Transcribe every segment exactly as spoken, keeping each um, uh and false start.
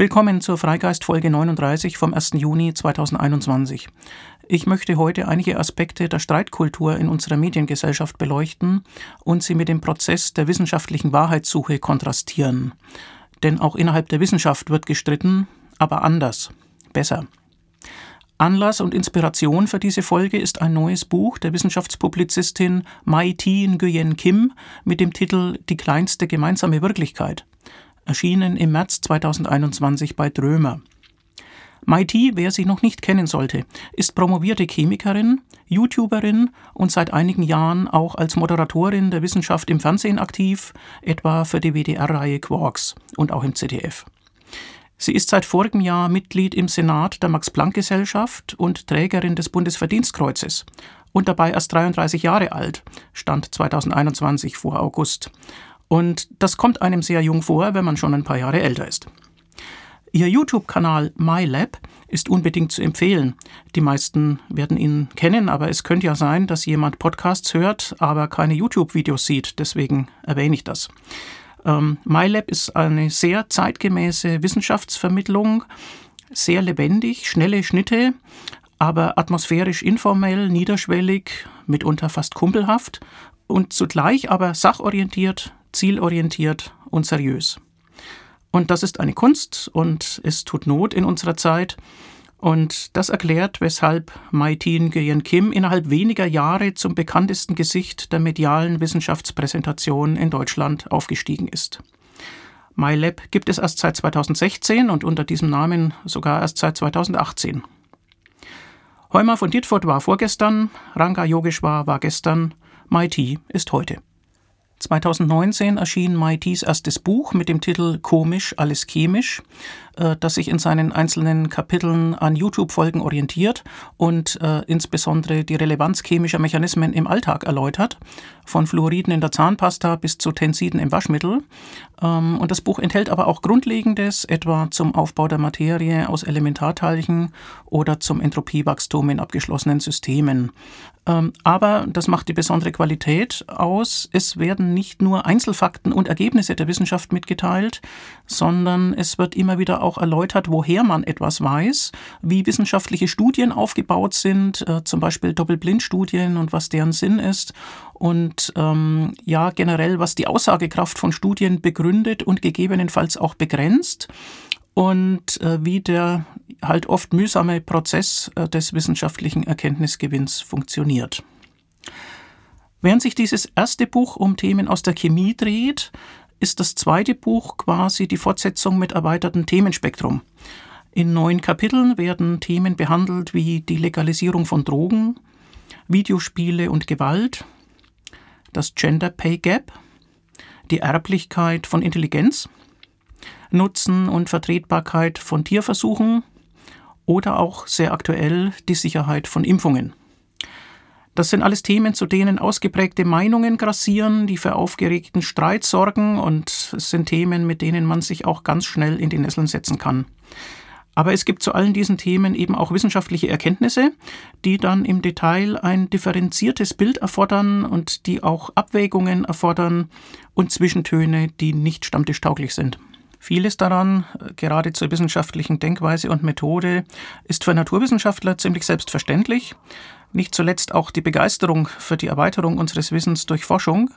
Willkommen zur Freigeist-Folge neununddreißig vom ersten Juni zweitausendeinundzwanzig. Ich möchte heute einige Aspekte der Streitkultur in unserer Mediengesellschaft beleuchten und sie mit dem Prozess der wissenschaftlichen Wahrheitssuche kontrastieren. Denn auch innerhalb der Wissenschaft wird gestritten, aber anders, besser. Anlass und Inspiration für diese Folge ist ein neues Buch der Wissenschaftspublizistin Mai Thi Nguyen Kim mit dem Titel Die kleinste gemeinsame Wirklichkeit. Erschienen im März zweitausendeinundzwanzig bei Drömer. Mai Thi, wer sie noch nicht kennen sollte, ist promovierte Chemikerin, YouTuberin und seit einigen Jahren auch als Moderatorin der Wissenschaft im Fernsehen aktiv, etwa für die W D R-Reihe Quarks und auch im Z D F. Sie ist seit vorigem Jahr Mitglied im Senat der Max-Planck-Gesellschaft und Trägerin des Bundesverdienstkreuzes und dabei erst dreiunddreißig Jahre alt, Stand zweitausendeinundzwanzig vor August. Und das kommt einem sehr jung vor, wenn man schon ein paar Jahre älter ist. Ihr YouTube-Kanal MyLab ist unbedingt zu empfehlen. Die meisten werden ihn kennen, aber es könnte ja sein, dass jemand Podcasts hört, aber keine YouTube-Videos sieht. Deswegen erwähne ich das. Ähm, MyLab ist eine sehr zeitgemäße Wissenschaftsvermittlung, sehr lebendig, schnelle Schnitte, aber atmosphärisch informell, niederschwellig, mitunter fast kumpelhaft und zugleich aber sachorientiert, zielorientiert und seriös. Und das ist eine Kunst und es tut Not in unserer Zeit. Und das erklärt, weshalb Mai Thi Nguyen Kim innerhalb weniger Jahre zum bekanntesten Gesicht der medialen Wissenschaftspräsentation in Deutschland aufgestiegen ist. MyLab gibt es erst seit zweitausendsechzehn und unter diesem Namen sogar erst seit zweitausendachtzehn. Heumer von Dittfurt war vorgestern, Ranga Yogeshwar war gestern, Mai Thi ist heute. zweitausendneunzehn erschien Mai This erstes Buch mit dem Titel Komisch, alles chemisch, das sich in seinen einzelnen Kapiteln an YouTube-Folgen orientiert und insbesondere die Relevanz chemischer Mechanismen im Alltag erläutert, von Fluoriden in der Zahnpasta bis zu Tensiden im Waschmittel. Und das Buch enthält aber auch Grundlegendes, etwa zum Aufbau der Materie aus Elementarteilchen oder zum Entropiewachstum in abgeschlossenen Systemen. Aber, das macht die besondere Qualität aus, es werden nicht nur Einzelfakten und Ergebnisse der Wissenschaft mitgeteilt, sondern es wird immer wieder auch erläutert, woher man etwas weiß, wie wissenschaftliche Studien aufgebaut sind, zum Beispiel Doppelblindstudien und was deren Sinn ist und ähm, ja generell, was die Aussagekraft von Studien begründet und gegebenenfalls auch begrenzt. Und äh, wie der halt oft mühsame Prozess äh, des wissenschaftlichen Erkenntnisgewinns funktioniert. Während sich dieses erste Buch um Themen aus der Chemie dreht, ist das zweite Buch quasi die Fortsetzung mit erweitertem Themenspektrum. In neun Kapiteln werden Themen behandelt wie die Legalisierung von Drogen, Videospiele und Gewalt, das Gender Pay Gap, die Erblichkeit von Intelligenz, Nutzen und Vertretbarkeit von Tierversuchen oder auch sehr aktuell die Sicherheit von Impfungen. Das sind alles Themen, zu denen ausgeprägte Meinungen grassieren, die für aufgeregten Streit sorgen und es sind Themen, mit denen man sich auch ganz schnell in die Nesseln setzen kann. Aber es gibt zu allen diesen Themen eben auch wissenschaftliche Erkenntnisse, die dann im Detail ein differenziertes Bild erfordern und die auch Abwägungen erfordern und Zwischentöne, die nicht stammtischtauglich sind. Vieles daran, gerade zur wissenschaftlichen Denkweise und Methode, ist für Naturwissenschaftler ziemlich selbstverständlich. Nicht zuletzt auch die Begeisterung für die Erweiterung unseres Wissens durch Forschung.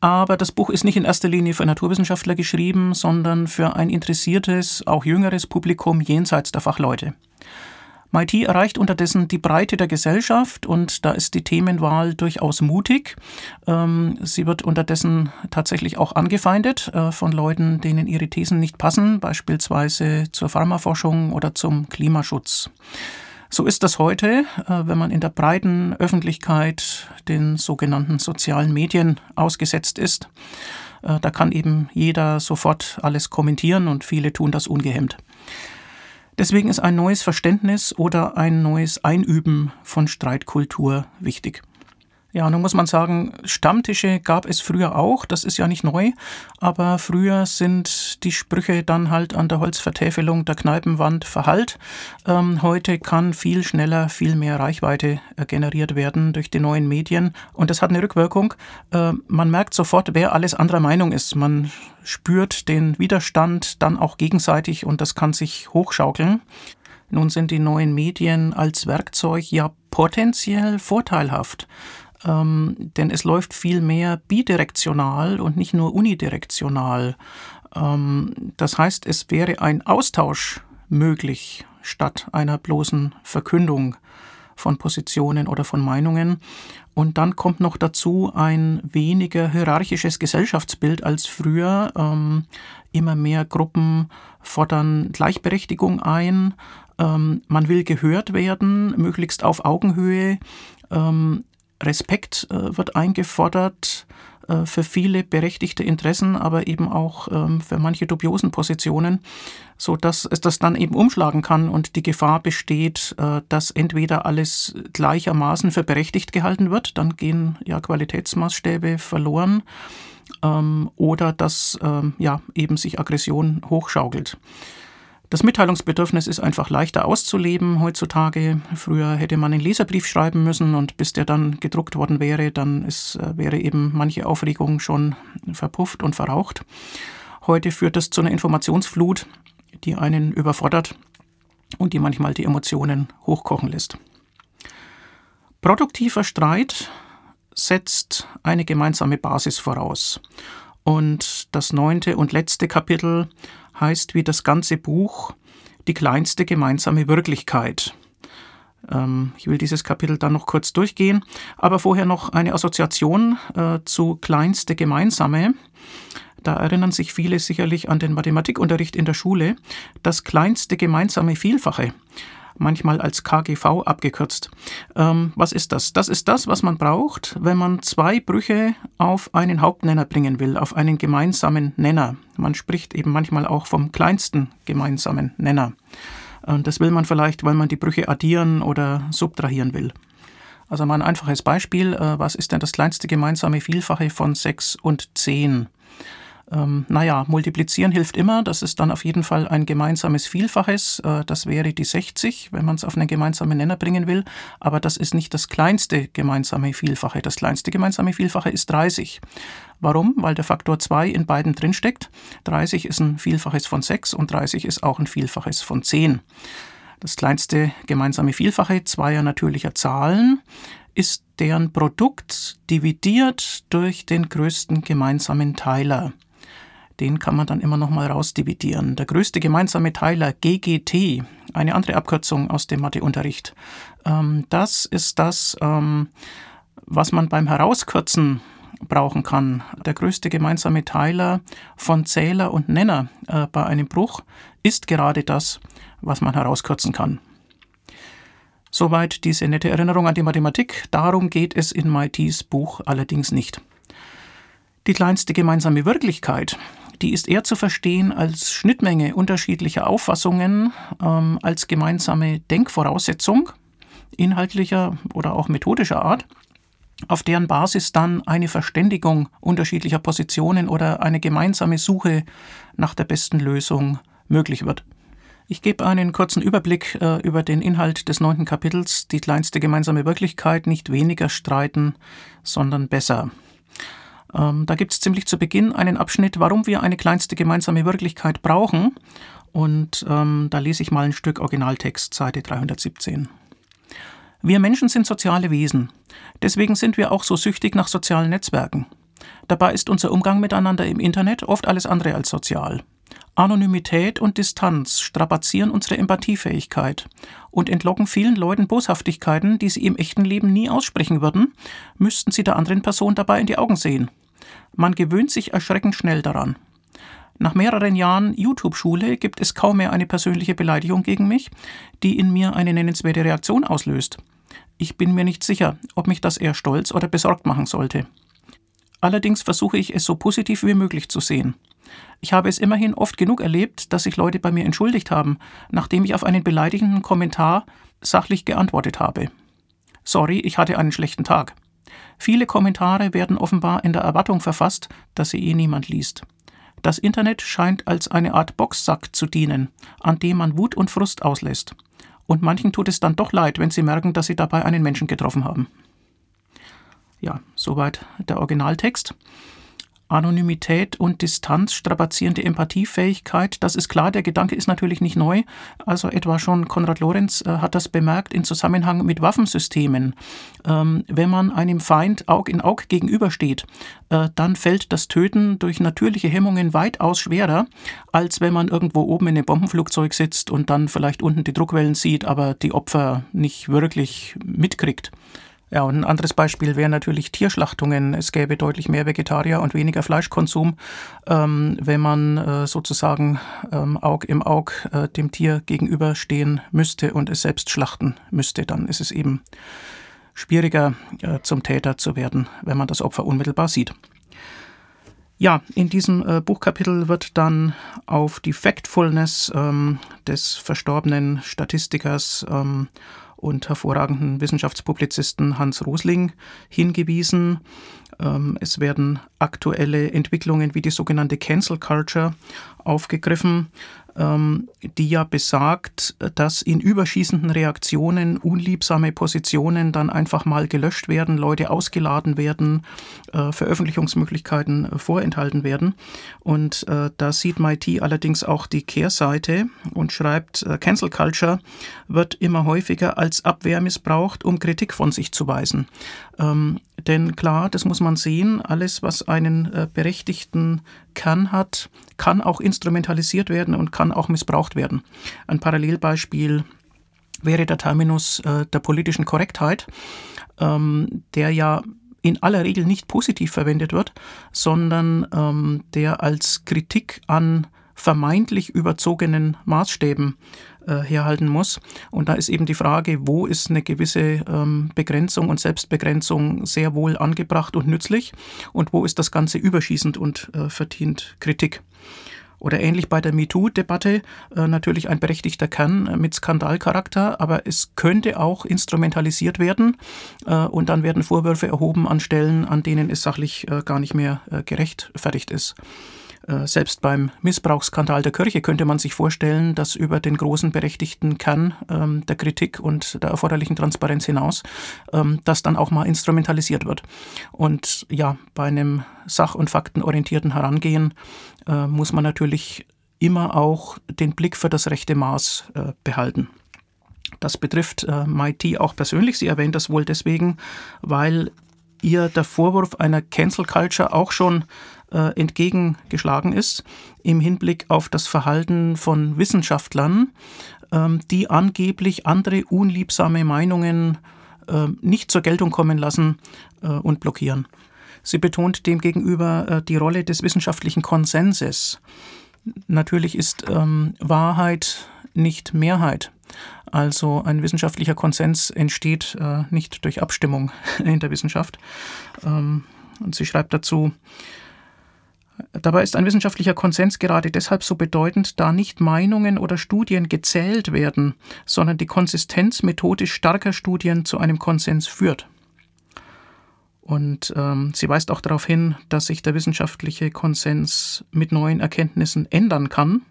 Aber das Buch ist nicht in erster Linie für Naturwissenschaftler geschrieben, sondern für ein interessiertes, auch jüngeres Publikum jenseits der Fachleute. Mai Thi erreicht unterdessen die Breite der Gesellschaft und da ist die Themenwahl durchaus mutig. Sie wird unterdessen tatsächlich auch angefeindet von Leuten, denen ihre Thesen nicht passen, beispielsweise zur Pharmaforschung oder zum Klimaschutz. So ist das heute, wenn man in der breiten Öffentlichkeit den sogenannten sozialen Medien ausgesetzt ist. Da kann eben jeder sofort alles kommentieren und viele tun das ungehemmt. Deswegen ist ein neues Verständnis oder ein neues Einüben von Streitkultur wichtig. Ja, nun muss man sagen, Stammtische gab es früher auch, das ist ja nicht neu, aber früher sind die Sprüche dann halt an der Holzvertäfelung der Kneipenwand verhallt. Ähm, heute kann viel schneller, viel mehr Reichweite äh, generiert werden durch die neuen Medien und das hat eine Rückwirkung. Äh, man merkt sofort, wer alles anderer Meinung ist. Man spürt den Widerstand dann auch gegenseitig und das kann sich hochschaukeln. Nun sind die neuen Medien als Werkzeug ja potenziell vorteilhaft. Ähm, denn es läuft viel mehr bidirektional und nicht nur unidirektional. Ähm, das heißt, es wäre ein Austausch möglich, statt einer bloßen Verkündung von Positionen oder von Meinungen. Und dann kommt noch dazu ein weniger hierarchisches Gesellschaftsbild als früher. Ähm, immer mehr Gruppen fordern Gleichberechtigung ein. Ähm, man will gehört werden, möglichst auf Augenhöhe. Ähm, Respekt äh, wird eingefordert äh, für viele berechtigte Interessen, aber eben auch ähm, für manche dubiosen Positionen, sodass es das dann eben umschlagen kann und die Gefahr besteht, äh, dass entweder alles gleichermaßen für berechtigt gehalten wird, dann gehen ja Qualitätsmaßstäbe verloren, ähm, oder dass ähm, ja, eben sich Aggression hochschaukelt. Das Mitteilungsbedürfnis ist einfach leichter auszuleben heutzutage. Früher hätte man einen Leserbrief schreiben müssen und bis der dann gedruckt worden wäre, dann ist, wäre eben manche Aufregung schon verpufft und verraucht. Heute führt das zu einer Informationsflut, die einen überfordert und die manchmal die Emotionen hochkochen lässt. Produktiver Streit setzt eine gemeinsame Basis voraus. Und das neunte und letzte Kapitel heißt wie das ganze Buch Die kleinste gemeinsame Wirklichkeit. Ähm, ich will dieses Kapitel dann noch kurz durchgehen, aber vorher noch eine Assoziation äh, zu kleinste gemeinsame. Da erinnern sich viele sicherlich an den Mathematikunterricht in der Schule. Das kleinste gemeinsame Vielfache, manchmal als K G V abgekürzt. Ähm, was ist das? Das ist das, was man braucht, wenn man zwei Brüche auf einen Hauptnenner bringen will, auf einen gemeinsamen Nenner. Man spricht eben manchmal auch vom kleinsten gemeinsamen Nenner. Und das will man vielleicht, weil man die Brüche addieren oder subtrahieren will. Also mal ein einfaches Beispiel. Was ist denn das kleinste gemeinsame Vielfache von sechs und zehn? Ähm, naja, multiplizieren hilft immer, das ist dann auf jeden Fall ein gemeinsames Vielfaches, äh, das wäre die sechzig, wenn man es auf einen gemeinsamen Nenner bringen will, aber das ist nicht das kleinste gemeinsame Vielfache, das kleinste gemeinsame Vielfache ist dreißig. Warum? Weil der Faktor zwei in beiden drinsteckt, dreißig ist ein Vielfaches von sechs und dreißig ist auch ein Vielfaches von zehn. Das kleinste gemeinsame Vielfache zweier natürlicher Zahlen ist deren Produkt dividiert durch den größten gemeinsamen Teiler. Den kann man dann immer noch mal rausdividieren. Der größte gemeinsame Teiler, G G T, eine andere Abkürzung aus dem Matheunterricht, das ist das, was man beim Herauskürzen brauchen kann. Der größte gemeinsame Teiler von Zähler und Nenner bei einem Bruch ist gerade das, was man herauskürzen kann. Soweit diese nette Erinnerung an die Mathematik. Darum geht es in Mai This Buch allerdings nicht. Die kleinste gemeinsame Wirklichkeit, die ist eher zu verstehen als Schnittmenge unterschiedlicher Auffassungen, ähm, als gemeinsame Denkvoraussetzung inhaltlicher oder auch methodischer Art, auf deren Basis dann eine Verständigung unterschiedlicher Positionen oder eine gemeinsame Suche nach der besten Lösung möglich wird. Ich gebe einen kurzen Überblick äh, über den Inhalt des neunten Kapitels, die kleinste gemeinsame Wirklichkeit, nicht weniger streiten, sondern besser. Ähm, da gibt es ziemlich zu Beginn einen Abschnitt, warum wir eine kleinste gemeinsame Wirklichkeit brauchen. Und ähm, da lese ich mal ein Stück Originaltext, Seite dreihundertsiebzehn. Wir Menschen sind soziale Wesen. Deswegen sind wir auch so süchtig nach sozialen Netzwerken. Dabei ist unser Umgang miteinander im Internet oft alles andere als sozial. Anonymität und Distanz strapazieren unsere Empathiefähigkeit und entlocken vielen Leuten Boshaftigkeiten, die sie im echten Leben nie aussprechen würden, müssten sie der anderen Person dabei in die Augen sehen. Man gewöhnt sich erschreckend schnell daran. Nach mehreren Jahren YouTube-Schule gibt es kaum mehr eine persönliche Beleidigung gegen mich, die in mir eine nennenswerte Reaktion auslöst. Ich bin mir nicht sicher, ob mich das eher stolz oder besorgt machen sollte. Allerdings versuche ich es so positiv wie möglich zu sehen. Ich habe es immerhin oft genug erlebt, dass sich Leute bei mir entschuldigt haben, nachdem ich auf einen beleidigenden Kommentar sachlich geantwortet habe. Sorry, ich hatte einen schlechten Tag. Viele Kommentare werden offenbar in der Erwartung verfasst, dass sie eh niemand liest. Das Internet scheint als eine Art Boxsack zu dienen, an dem man Wut und Frust auslässt. Und manchen tut es dann doch leid, wenn sie merken, dass sie dabei einen Menschen getroffen haben. Ja, soweit der Originaltext. Anonymität und Distanz strapazieren die Empathiefähigkeit. Das ist klar, der Gedanke ist natürlich nicht neu. Also etwa schon Konrad Lorenz äh, hat das bemerkt in Zusammenhang mit Waffensystemen. Ähm, wenn man einem Feind Aug in Aug gegenübersteht, äh, dann fällt das Töten durch natürliche Hemmungen weitaus schwerer, als wenn man irgendwo oben in einem Bombenflugzeug sitzt und dann vielleicht unten die Druckwellen sieht, aber die Opfer nicht wirklich mitkriegt. Ja, und ein anderes Beispiel wären natürlich Tierschlachtungen. Es gäbe deutlich mehr Vegetarier und weniger Fleischkonsum, ähm, wenn man äh, sozusagen ähm, Aug im Aug äh, dem Tier gegenüberstehen müsste und es selbst schlachten müsste. Dann ist es eben schwieriger, äh, zum Täter zu werden, wenn man das Opfer unmittelbar sieht. Ja, in diesem äh, Buchkapitel wird dann auf die Factfulness ähm, des verstorbenen Statistikers ähm, und hervorragenden Wissenschaftspublizisten Hans Rosling hingewiesen. Es werden aktuelle Entwicklungen wie die sogenannte Cancel Culture aufgegriffen, die ja besagt, dass in überschießenden Reaktionen unliebsame Positionen dann einfach mal gelöscht werden, Leute ausgeladen werden, Veröffentlichungsmöglichkeiten vorenthalten werden. Und da sieht Mai Thi allerdings auch die Kehrseite und schreibt, Cancel Culture wird immer häufiger als Abwehr missbraucht, um Kritik von sich zu weisen. Denn klar, das muss man sehen, alles, was einen berechtigten Kern hat, kann auch instrumentalisiert werden und kann auch missbraucht werden. Ein Parallelbeispiel wäre der Terminus äh, der politischen Korrektheit, ähm, der ja in aller Regel nicht positiv verwendet wird, sondern ähm, der als Kritik an vermeintlich überzogenen Maßstäben äh, herhalten muss. Und da ist eben die Frage, wo ist eine gewisse ähm, Begrenzung und Selbstbegrenzung sehr wohl angebracht und nützlich und wo ist das Ganze überschießend und äh, verdient Kritik. Oder ähnlich bei der MeToo-Debatte, äh, natürlich ein berechtigter Kern mit Skandalcharakter, aber es könnte auch instrumentalisiert werden äh, und dann werden Vorwürfe erhoben an Stellen, an denen es sachlich äh, gar nicht mehr äh, gerechtfertigt ist. Äh, selbst beim Missbrauchsskandal der Kirche könnte man sich vorstellen, dass über den großen berechtigten Kern ähm, der Kritik und der erforderlichen Transparenz hinaus ähm, das dann auch mal instrumentalisiert wird. Und ja, bei einem sach- und faktenorientierten Herangehen äh, muss man natürlich immer auch den Blick für das rechte Maß äh, behalten. Das betrifft äh, Mai Thi auch persönlich. Sie erwähnt das wohl deswegen, weil ihr der Vorwurf einer Cancel Culture auch schon äh, entgegengeschlagen ist im Hinblick auf das Verhalten von Wissenschaftlern, ähm, die angeblich andere unliebsame Meinungen äh, nicht zur Geltung kommen lassen äh, und blockieren. Sie betont demgegenüber äh, die Rolle des wissenschaftlichen Konsenses. Natürlich ist ähm, Wahrheit nicht Mehrheit. Also ein wissenschaftlicher Konsens entsteht äh, nicht durch Abstimmung in der Wissenschaft. Ähm, und sie schreibt dazu, dabei ist ein wissenschaftlicher Konsens gerade deshalb so bedeutend, da nicht Meinungen oder Studien gezählt werden, sondern die Konsistenz methodisch starker Studien zu einem Konsens führt. Und ähm, sie weist auch darauf hin, dass sich der wissenschaftliche Konsens mit neuen Erkenntnissen ändern kann.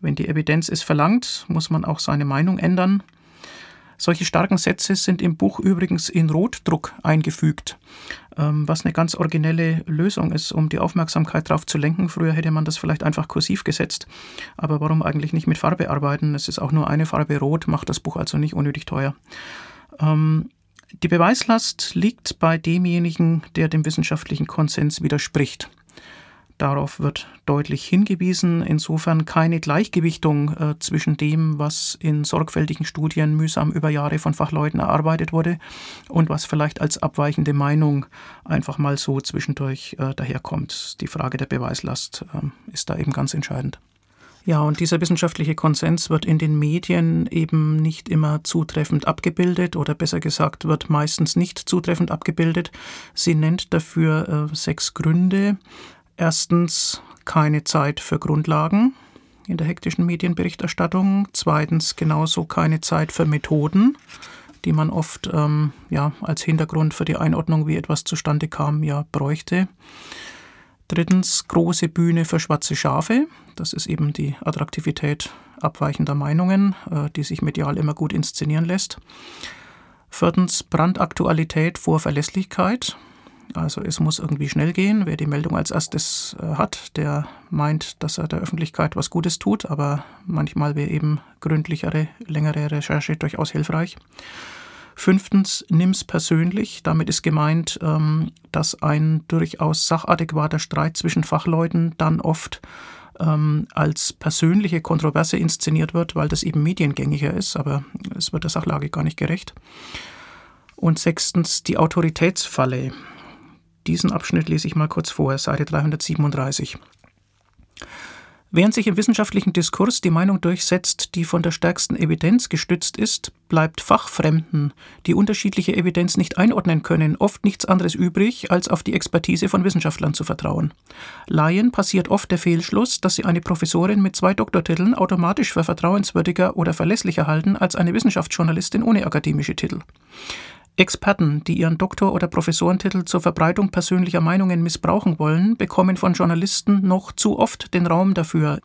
Wenn die Evidenz es verlangt, muss man auch seine Meinung ändern. Solche starken Sätze sind im Buch übrigens in Rotdruck eingefügt, was eine ganz originelle Lösung ist, um die Aufmerksamkeit darauf zu lenken. Früher hätte man das vielleicht einfach kursiv gesetzt, aber warum eigentlich nicht mit Farbe arbeiten? Es ist auch nur eine Farbe rot, macht das Buch also nicht unnötig teuer. Die Beweislast liegt bei demjenigen, der dem wissenschaftlichen Konsens widerspricht. Darauf wird deutlich hingewiesen, insofern keine Gleichgewichtung äh, zwischen dem, was in sorgfältigen Studien mühsam über Jahre von Fachleuten erarbeitet wurde und was vielleicht als abweichende Meinung einfach mal so zwischendurch äh, daherkommt. Die Frage der Beweislast äh, ist da eben ganz entscheidend. Ja, und dieser wissenschaftliche Konsens wird in den Medien eben nicht immer zutreffend abgebildet oder besser gesagt wird meistens nicht zutreffend abgebildet. Sie nennt dafür äh, sechs Gründe. Erstens keine Zeit für Grundlagen in der hektischen Medienberichterstattung. Zweitens genauso keine Zeit für Methoden, die man oft ähm, ja, als Hintergrund für die Einordnung, wie etwas zustande kam, ja bräuchte. Drittens, große Bühne für schwarze Schafe. Das ist eben die Attraktivität abweichender Meinungen, äh, die sich medial immer gut inszenieren lässt. Viertens, Brandaktualität vor Verlässlichkeit. Also es muss irgendwie schnell gehen. Wer die Meldung als erstes äh, hat, der meint, dass er der Öffentlichkeit was Gutes tut, aber manchmal wäre eben gründlichere, längere Recherche durchaus hilfreich. Fünftens, nimm's persönlich. Damit ist gemeint, ähm, dass ein durchaus sachadäquater Streit zwischen Fachleuten dann oft ähm, als persönliche Kontroverse inszeniert wird, weil das eben mediengängiger ist, aber es wird der Sachlage gar nicht gerecht. Und sechstens, die Autoritätsfalle. Diesen Abschnitt lese ich mal kurz vor, Seite dreihundertsiebenunddreißig. Während sich im wissenschaftlichen Diskurs die Meinung durchsetzt, die von der stärksten Evidenz gestützt ist, bleibt Fachfremden, die unterschiedliche Evidenz nicht einordnen können, oft nichts anderes übrig, als auf die Expertise von Wissenschaftlern zu vertrauen. Laien passiert oft der Fehlschluss, dass sie eine Professorin mit zwei Doktortiteln automatisch für vertrauenswürdiger oder verlässlicher halten als eine Wissenschaftsjournalistin ohne akademische Titel. Experten, die ihren Doktor- oder Professorentitel zur Verbreitung persönlicher Meinungen missbrauchen wollen, bekommen von Journalisten noch zu oft den Raum dafür.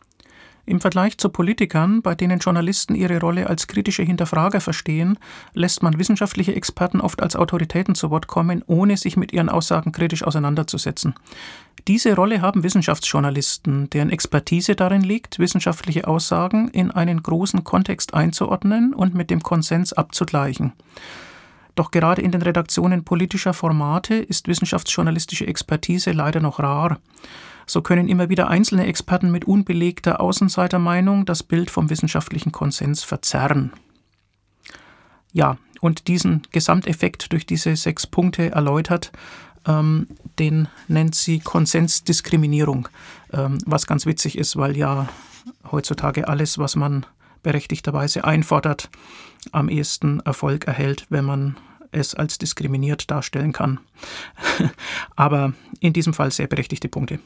Im Vergleich zu Politikern, bei denen Journalisten ihre Rolle als kritische Hinterfrager verstehen, lässt man wissenschaftliche Experten oft als Autoritäten zu Wort kommen, ohne sich mit ihren Aussagen kritisch auseinanderzusetzen. Diese Rolle haben Wissenschaftsjournalisten, deren Expertise darin liegt, wissenschaftliche Aussagen in einen großen Kontext einzuordnen und mit dem Konsens abzugleichen. Doch gerade in den Redaktionen politischer Formate ist wissenschaftsjournalistische Expertise leider noch rar. So können immer wieder einzelne Experten mit unbelegter Außenseitermeinung das Bild vom wissenschaftlichen Konsens verzerren. Ja, und diesen Gesamteffekt durch diese sechs Punkte erläutert, ähm, den nennt sie Konsensdiskriminierung, ähm, was ganz witzig ist, weil ja heutzutage alles, was man berechtigterweise einfordert, am ehesten Erfolg erhält, wenn man es als diskriminiert darstellen kann. Aber in diesem Fall sehr berechtigte Punkte.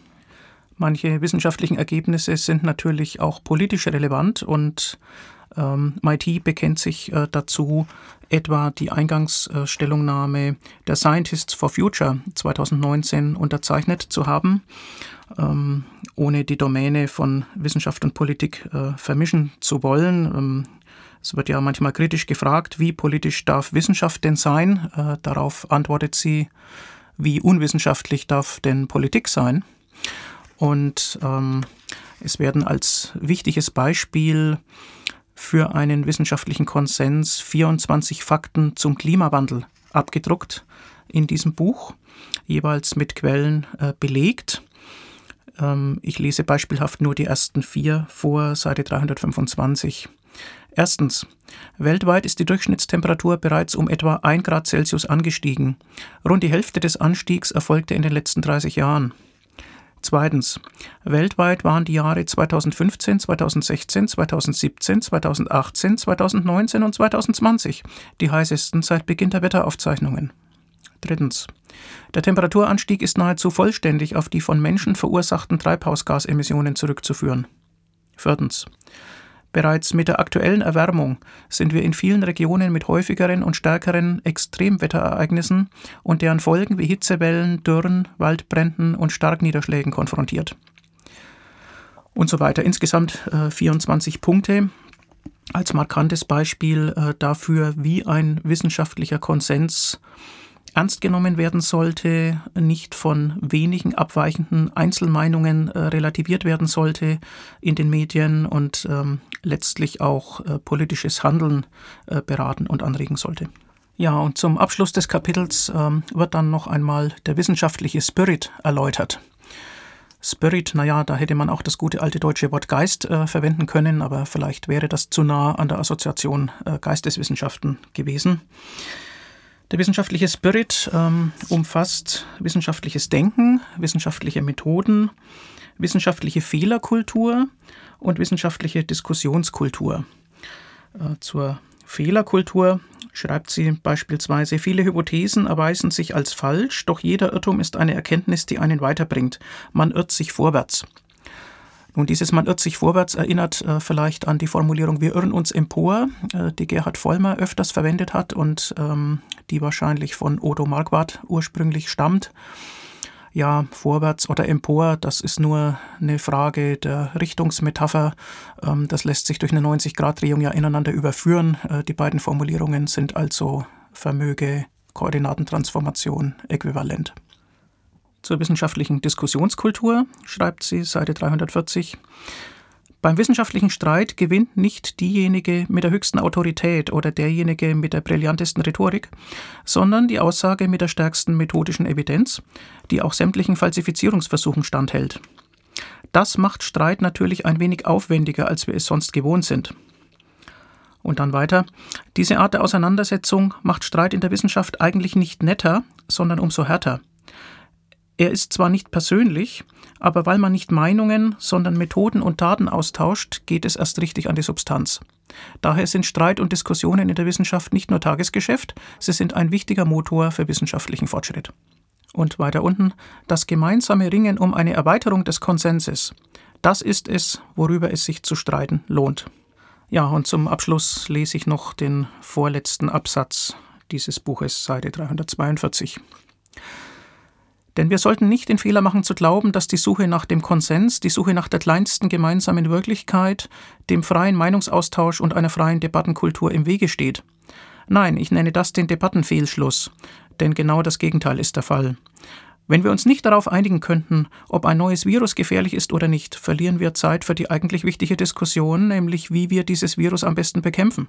Manche wissenschaftlichen Ergebnisse sind natürlich auch politisch relevant und ähm, Mai Thi bekennt sich äh, dazu, etwa die Eingangsstellungnahme äh, der Scientists for Future zweitausendneunzehn unterzeichnet zu haben, ähm, ohne die Domäne von Wissenschaft und Politik äh, vermischen zu wollen. Ähm, Es wird ja manchmal kritisch gefragt, wie politisch darf Wissenschaft denn sein? Äh, darauf antwortet sie, wie unwissenschaftlich darf denn Politik sein? Und ähm, es werden als wichtiges Beispiel für einen wissenschaftlichen Konsens vierundzwanzig Fakten zum Klimawandel abgedruckt in diesem Buch, jeweils mit Quellen äh, belegt. Ähm, ich lese beispielhaft nur die ersten vier vor, Seite dreihundertfünfundzwanzig. Erstens. Weltweit ist die Durchschnittstemperatur bereits um etwa ein Grad Celsius angestiegen. Rund die Hälfte des Anstiegs erfolgte in den letzten dreißig Jahren. Zweitens. Weltweit waren die Jahre zweitausendfünfzehn, zweitausendsechzehn, zweitausendsiebzehn, zweitausendachtzehn, zweitausendneunzehn und zweitausendzwanzig die heißesten seit Beginn der Wetteraufzeichnungen. Drittens. Der Temperaturanstieg ist nahezu vollständig auf die von Menschen verursachten Treibhausgasemissionen zurückzuführen. Viertens. Bereits mit der aktuellen Erwärmung sind wir in vielen Regionen mit häufigeren und stärkeren Extremwetterereignissen und deren Folgen wie Hitzewellen, Dürren, Waldbränden und Starkniederschlägen konfrontiert. Und so weiter. Insgesamt äh, vierundzwanzig Punkte als markantes Beispiel äh, dafür, wie ein wissenschaftlicher Konsens ernst genommen werden sollte, nicht von wenigen abweichenden Einzelmeinungen äh, relativiert werden sollte in den Medien und ähm, letztlich auch äh, politisches Handeln äh, beraten und anregen sollte. Ja, und zum Abschluss des Kapitels ähm, wird dann noch einmal der wissenschaftliche Spirit erläutert. Spirit, naja, da hätte man auch das gute alte deutsche Wort Geist äh, verwenden können, aber vielleicht wäre das zu nah an der Assoziation äh, Geisteswissenschaften gewesen. Der wissenschaftliche Spirit ähm, umfasst wissenschaftliches Denken, wissenschaftliche Methoden, wissenschaftliche Fehlerkultur und wissenschaftliche Diskussionskultur. Äh, zur Fehlerkultur schreibt sie beispielsweise, viele Hypothesen erweisen sich als falsch, doch jeder Irrtum ist eine Erkenntnis, die einen weiterbringt. Man irrt sich vorwärts. Nun, dieses Man irrt sich vorwärts erinnert äh, vielleicht an die Formulierung Wir irren uns empor, äh, die Gerhard Vollmer öfters verwendet hat und ähm, die wahrscheinlich von Odo Marquardt ursprünglich stammt. Ja, vorwärts oder empor, das ist nur eine Frage der Richtungsmetapher. Ähm, das lässt sich durch eine neunzig Grad Drehung ja ineinander überführen. Äh, die beiden Formulierungen sind also Vermöge, Koordinatentransformation äquivalent. Zur wissenschaftlichen Diskussionskultur, schreibt sie, Seite dreihundertvierzig. Beim wissenschaftlichen Streit gewinnt nicht diejenige mit der höchsten Autorität oder derjenige mit der brillantesten Rhetorik, sondern die Aussage mit der stärksten methodischen Evidenz, die auch sämtlichen Falsifizierungsversuchen standhält. Das macht Streit natürlich ein wenig aufwendiger, als wir es sonst gewohnt sind. Und dann weiter. Diese Art der Auseinandersetzung macht Streit in der Wissenschaft eigentlich nicht netter, sondern umso härter. Er ist zwar nicht persönlich, aber weil man nicht Meinungen, sondern Methoden und Taten austauscht, geht es erst richtig an die Substanz. Daher sind Streit und Diskussionen in der Wissenschaft nicht nur Tagesgeschäft, sie sind ein wichtiger Motor für wissenschaftlichen Fortschritt. Und weiter unten, das gemeinsame Ringen um eine Erweiterung des Konsenses. Das ist es, worüber es sich zu streiten lohnt. Ja, und zum Abschluss lese ich noch den vorletzten Absatz dieses Buches, Seite dreihundertzweiundvierzig. Denn wir sollten nicht den Fehler machen zu glauben, dass die Suche nach dem Konsens, die Suche nach der kleinsten gemeinsamen Wirklichkeit, dem freien Meinungsaustausch und einer freien Debattenkultur im Wege steht. Nein, ich nenne das den Debattenfehlschluss, denn genau das Gegenteil ist der Fall. Wenn wir uns nicht darauf einigen könnten, ob ein neues Virus gefährlich ist oder nicht, verlieren wir Zeit für die eigentlich wichtige Diskussion, nämlich wie wir dieses Virus am besten bekämpfen.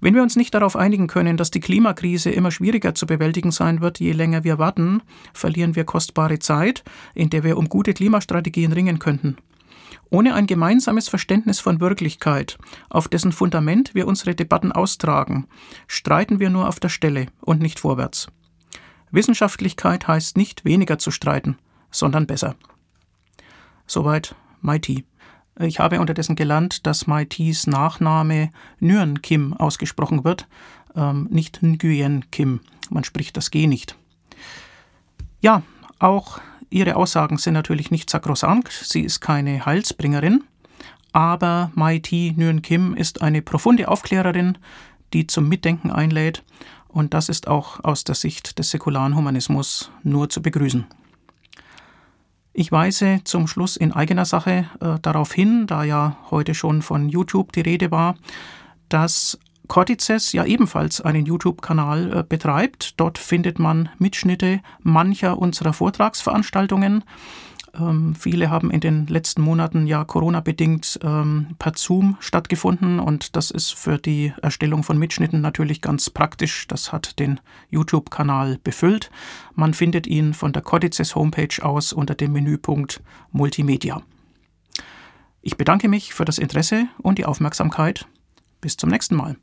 Wenn wir uns nicht darauf einigen können, dass die Klimakrise immer schwieriger zu bewältigen sein wird, je länger wir warten, verlieren wir kostbare Zeit, in der wir um gute Klimastrategien ringen könnten. Ohne ein gemeinsames Verständnis von Wirklichkeit, auf dessen Fundament wir unsere Debatten austragen, streiten wir nur auf der Stelle und nicht vorwärts. Wissenschaftlichkeit heißt nicht weniger zu streiten, sondern besser. Soweit Mai Thi. Ich habe unterdessen gelernt, dass Mai This Nachname Nguyen Kim ausgesprochen wird, ähm, nicht Nguyen Kim. Man spricht das G nicht. Ja, auch ihre Aussagen sind natürlich nicht sakrosankt. Sie ist keine Heilsbringerin, aber Mai Thi Nguyen Kim ist eine profunde Aufklärerin, die zum Mitdenken einlädt. Und das ist auch aus der Sicht des säkularen Humanismus nur zu begrüßen. Ich weise zum Schluss in eigener Sache äh, darauf hin, da ja heute schon von YouTube die Rede war, dass Cortices ja ebenfalls einen YouTube-Kanal äh, betreibt. Dort findet man Mitschnitte mancher unserer Vortragsveranstaltungen. Ähm, viele haben in den letzten Monaten ja Corona-bedingt ähm, per Zoom stattgefunden und das ist für die Erstellung von Mitschnitten natürlich ganz praktisch. Das hat den YouTube-Kanal befüllt. Man findet ihn von der Cortices-Homepage aus unter dem Menüpunkt Multimedia. Ich bedanke mich für das Interesse und die Aufmerksamkeit. Bis zum nächsten Mal.